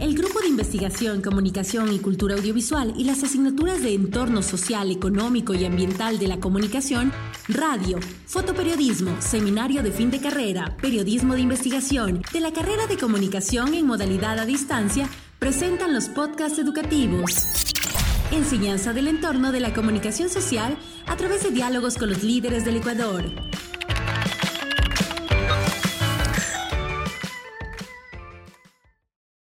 El Grupo de Investigación, Comunicación y Cultura Audiovisual y las asignaturas de Entorno Social, Económico y Ambiental de la Comunicación, Radio, Fotoperiodismo, Seminario de Fin de Carrera, Periodismo de Investigación, de la Carrera de Comunicación en Modalidad a Distancia, presentan los podcasts educativos. Enseñanza del entorno de la comunicación social a través de diálogos con los líderes del Ecuador.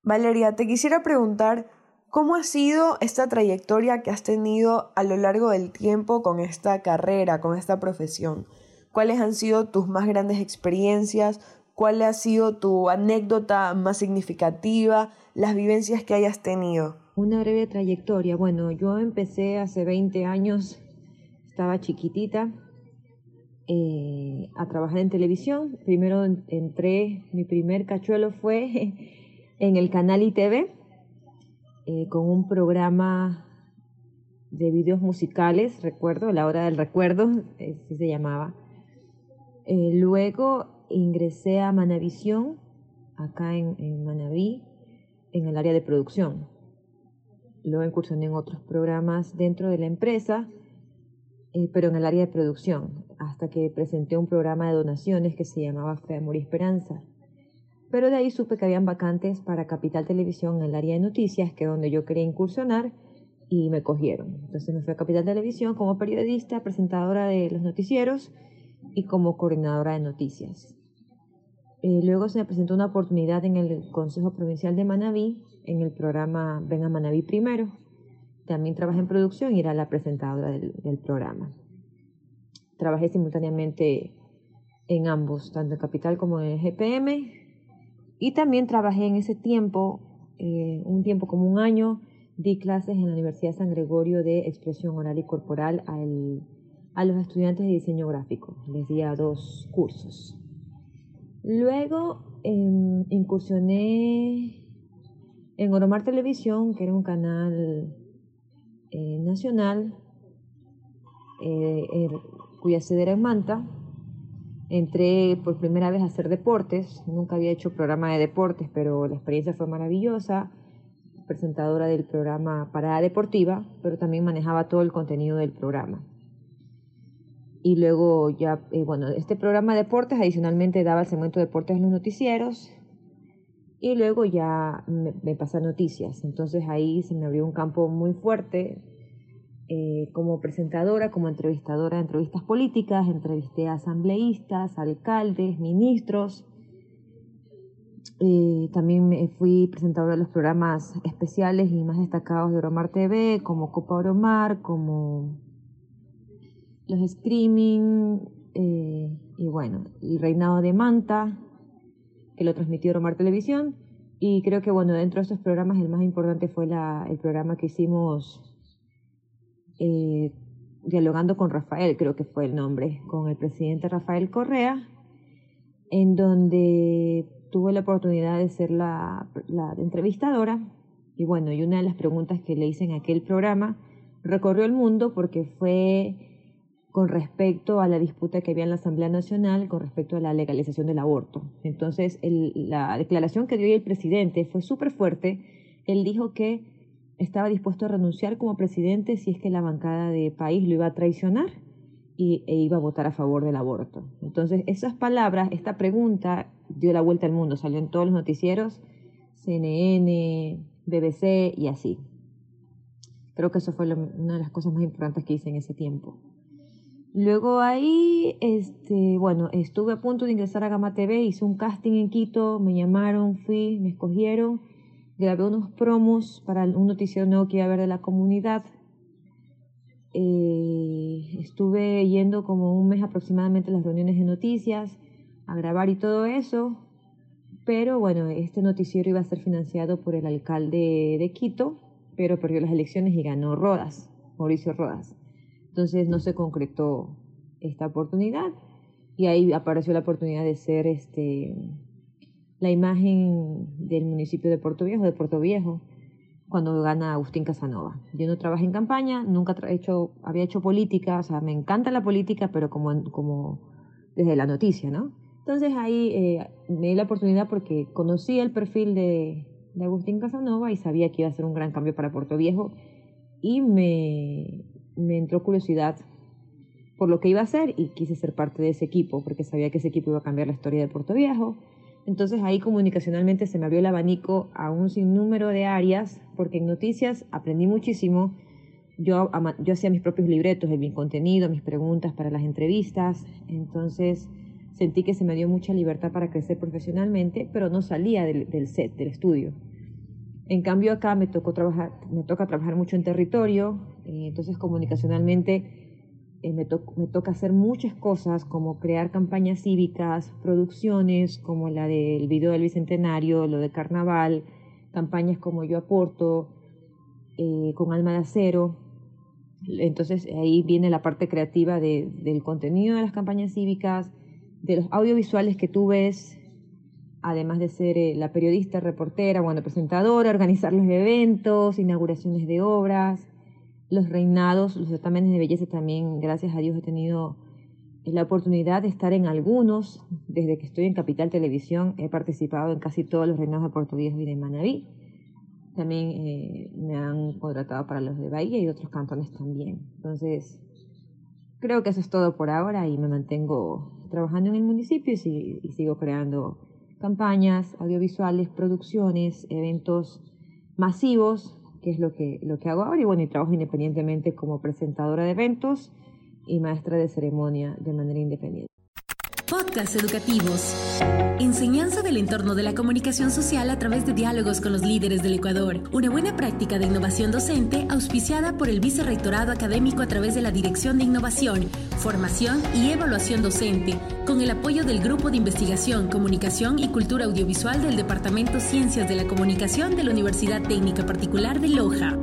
Valeria, te quisiera preguntar, ¿cómo ha sido esta trayectoria que has tenido a lo largo del tiempo con esta carrera, con esta profesión? ¿Cuáles han sido tus más grandes experiencias? ¿Cuál ha sido tu anécdota más significativa? Las vivencias que hayas tenido. Una breve trayectoria. Bueno, yo empecé hace 20 años, estaba chiquitita, a trabajar en televisión. Primero entré, mi primer cachuelo fue en el canal ITV, con un programa de videos musicales, recuerdo, La Hora del Recuerdo, así se llamaba. Luego ingresé a Manavisión, acá en Manabí, en el área de producción. Luego incursioné en otros programas dentro de la empresa, pero en el área de producción, hasta que presenté un programa de donaciones que se llamaba Fe, Amor y Esperanza. Pero de ahí supe que habían vacantes para Capital Televisión en el área de noticias, que es donde yo quería incursionar, y me cogieron. Entonces me fui a Capital Televisión como periodista, presentadora de los noticieros y como coordinadora de noticias. Luego se me presentó una oportunidad en el Consejo Provincial de Manabí, en el programa Ven a Manabí Primero. También trabajé en producción y era la presentadora del programa. Trabajé simultáneamente en ambos, tanto en Capital como en el GPM. Y también trabajé en ese tiempo, un tiempo como un año, di clases en la Universidad de San Gregorio de expresión oral y corporal a los estudiantes de diseño gráfico. Les di a 2 cursos. Luego incursioné en Oromar Televisión, que era un canal nacional cuya sede era en Manta. Entré por primera vez a hacer deportes, nunca había hecho programa de deportes, pero la experiencia fue maravillosa. Presentadora del programa Parada Deportiva, pero también manejaba todo el contenido del programa. Y luego ya, este programa de deportes adicionalmente daba el segmento de deportes en los noticieros. Y luego ya me pasé a noticias. Entonces ahí se me abrió un campo muy fuerte como presentadora, como entrevistadora de entrevistas políticas. Entrevisté a asambleístas, alcaldes, ministros. También fui presentadora de los programas especiales y más destacados de Oromar TV, como Copa Oromar, como los streaming, el Reinado de Manta, que lo transmitió Oromar Televisión. Y creo que dentro de estos programas el más importante fue el programa que hicimos Dialogando con Rafael, creo que fue el nombre, con el presidente Rafael Correa, en donde tuve la oportunidad de ser la entrevistadora. Y y una de las preguntas que le hice en aquel programa recorrió el mundo, porque fue con respecto a la disputa que había en la Asamblea Nacional con respecto a la legalización del aborto. Entonces, la declaración que dio el presidente fue súper fuerte. Él dijo que estaba dispuesto a renunciar como presidente si es que la bancada de país lo iba a traicionar e iba a votar a favor del aborto. Entonces, esas palabras, esta pregunta, dio la vuelta al mundo. Salió en todos los noticieros, CNN, BBC y así. Creo que eso fue una de las cosas más importantes que hice en ese tiempo. Luego ahí, estuve a punto de ingresar a Gama TV, hice un casting en Quito, me llamaron, fui, me escogieron, grabé unos promos para un noticiero nuevo que iba a haber de la comunidad. Estuve yendo como un mes aproximadamente a las reuniones de noticias, a grabar y todo eso, pero este noticiero iba a ser financiado por el alcalde de Quito, pero perdió las elecciones y ganó Rodas, Mauricio Rodas. Entonces no se concretó esta oportunidad y ahí apareció la oportunidad de ser la imagen del municipio de Puerto Viejo, cuando gana Agustín Casanova. Yo no trabajé en campaña, nunca había hecho política, o sea, me encanta la política, pero como desde la noticia, ¿no? Entonces ahí me di la oportunidad porque conocí el perfil de de Agustín Casanova y sabía que iba a ser un gran cambio para Puerto Viejo y me entró curiosidad por lo que iba a hacer y quise ser parte de ese equipo porque sabía que ese equipo iba a cambiar la historia de Puerto Viejo. Entonces ahí comunicacionalmente se me abrió el abanico a un sinnúmero de áreas porque en noticias aprendí muchísimo. Yo hacía mis propios libretos, mi contenido, mis preguntas para las entrevistas, entonces sentí que se me dio mucha libertad para crecer profesionalmente, pero no salía del set, del estudio. En cambio acá me toca trabajar mucho en territorio, entonces comunicacionalmente me toca hacer muchas cosas como crear campañas cívicas, producciones como la del video del Bicentenario, lo de Carnaval, campañas como Yo Aporto, con Alma de Acero. Entonces ahí viene la parte creativa del contenido de las campañas cívicas, de los audiovisuales que tú ves, además de ser la periodista, reportera, bueno, presentadora, organizar los eventos, inauguraciones de obras, los reinados, los certámenes de belleza también, gracias a Dios he tenido la oportunidad de estar en algunos. Desde que estoy en Capital Televisión he participado en casi todos los reinados de Puerto Viejo y de Manabí. También me han contratado para los de Bahía y otros cantones también. Entonces, creo que eso es todo por ahora y me mantengo trabajando en el municipio y sigo creando campañas, audiovisuales, producciones, eventos masivos, que es lo que hago ahora. Y bueno, y trabajo independientemente como presentadora de eventos y maestra de ceremonia de manera independiente. Podcasts educativos. Enseñanza del entorno de la comunicación social a través de diálogos con los líderes del Ecuador. Una buena práctica de innovación docente auspiciada por el Vicerrectorado Académico a través de la Dirección de Innovación, Formación y Evaluación Docente, con el apoyo del Grupo de Investigación, Comunicación y Cultura Audiovisual del Departamento Ciencias de la Comunicación de la Universidad Técnica Particular de Loja.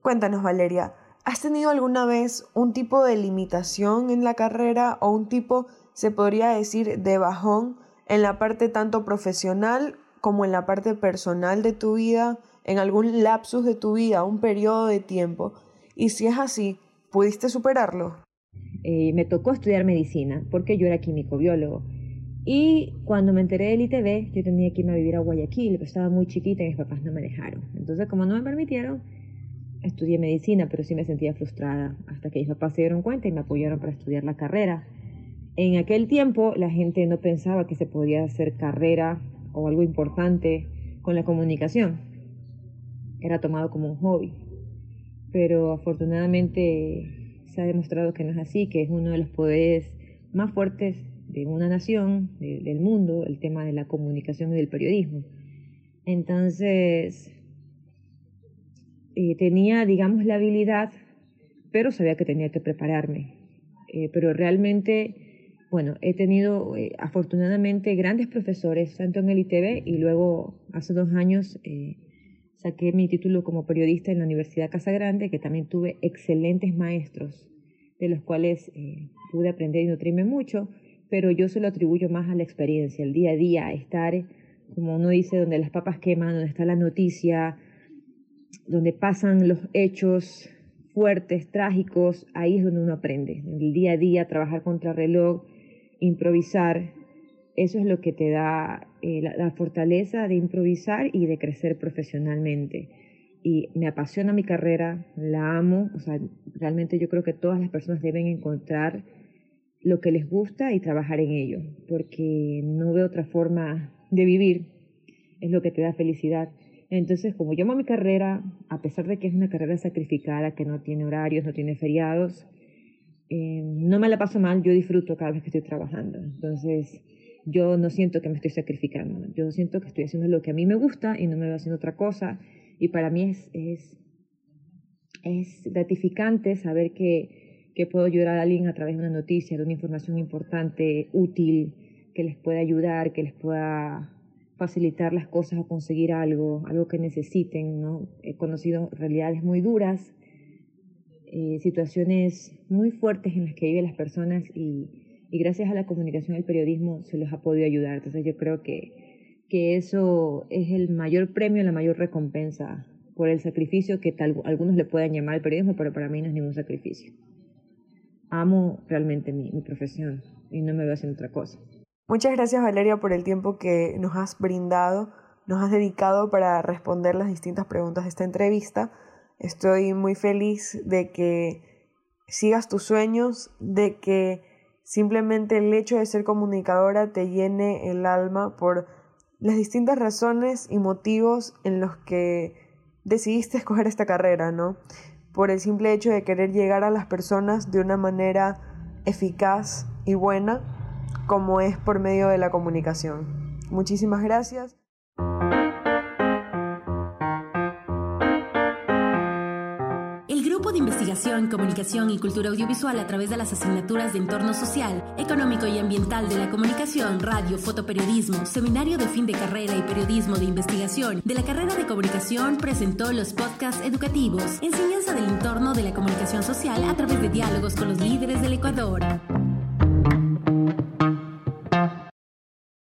Cuéntanos, Valeria, ¿has tenido alguna vez un tipo de limitación en la carrera o un tipo, se podría decir, de bajón en la parte tanto profesional como en la parte personal de tu vida, en algún lapsus de tu vida, un periodo de tiempo? Y si es así, ¿pudiste superarlo? Me tocó estudiar medicina porque yo era químico-biólogo. Y cuando me enteré del ITV, yo tenía que irme a vivir a Guayaquil, pero estaba muy chiquita y mis papás no me dejaron. Entonces, como no me permitieron, estudié medicina, pero sí me sentía frustrada hasta que mis papás se dieron cuenta y me apoyaron para estudiar la carrera. En aquel tiempo la gente no pensaba que se podía hacer carrera o algo importante con la comunicación. Era tomado como un hobby. Pero afortunadamente se ha demostrado que no es así, que es uno de los poderes más fuertes de una nación, del mundo, el tema de la comunicación y del periodismo. Entonces tenía, digamos, la habilidad, pero sabía que tenía que prepararme. Pero realmente, bueno, he tenido afortunadamente grandes profesores, tanto en el ITV y luego hace 2 años saqué mi título como periodista en la Universidad Casa Grande, que también tuve excelentes maestros, de los cuales pude aprender y nutrirme mucho, pero yo se lo atribuyo más a la experiencia, el día a día, estar, como uno dice, donde las papas queman, donde está la noticia, donde pasan los hechos fuertes, trágicos, ahí es donde uno aprende. En el día a día, trabajar contra reloj, improvisar, eso es lo que te da la fortaleza de improvisar y de crecer profesionalmente. Y me apasiona mi carrera, la amo, o sea, realmente yo creo que todas las personas deben encontrar lo que les gusta y trabajar en ello, porque no veo otra forma de vivir, es lo que te da felicidad. Entonces, como yo amo mi carrera, a pesar de que es una carrera sacrificada, que no tiene horarios, no tiene feriados, no me la paso mal, yo disfruto cada vez que estoy trabajando. Entonces, yo no siento que me estoy sacrificando, yo siento que estoy haciendo lo que a mí me gusta y no me veo haciendo otra cosa. Y para mí es gratificante saber que puedo ayudar a alguien a través de una noticia, de una información importante, útil, que les pueda ayudar, que les pueda facilitar las cosas o conseguir algo que necesiten, ¿no? He conocido realidades muy duras, situaciones muy fuertes en las que viven las personas y gracias a la comunicación y el periodismo se los ha podido ayudar. Entonces yo creo que eso es el mayor premio, la mayor recompensa por el sacrificio que algunos le puedan llamar al periodismo, pero para mí no es ningún sacrificio. amo realmente mi profesión y no me veo haciendo otra cosa. Muchas gracias, Valeria, por el tiempo que nos has brindado, nos has dedicado para responder las distintas preguntas de esta entrevista. Estoy muy feliz de que sigas tus sueños, de que simplemente el hecho de ser comunicadora te llene el alma por las distintas razones y motivos en los que decidiste escoger esta carrera, ¿no? Por el simple hecho de querer llegar a las personas de una manera eficaz y buena, como es por medio de la comunicación. Muchísimas gracias. Investigación, Comunicación y Cultura Audiovisual a través de las asignaturas de Entorno Social, Económico y Ambiental de la Comunicación, Radio, Fotoperiodismo, Seminario de Fin de Carrera y Periodismo de Investigación de la Carrera de Comunicación presentó los podcasts educativos, Enseñanza del Entorno de la Comunicación Social a través de diálogos con los líderes del Ecuador.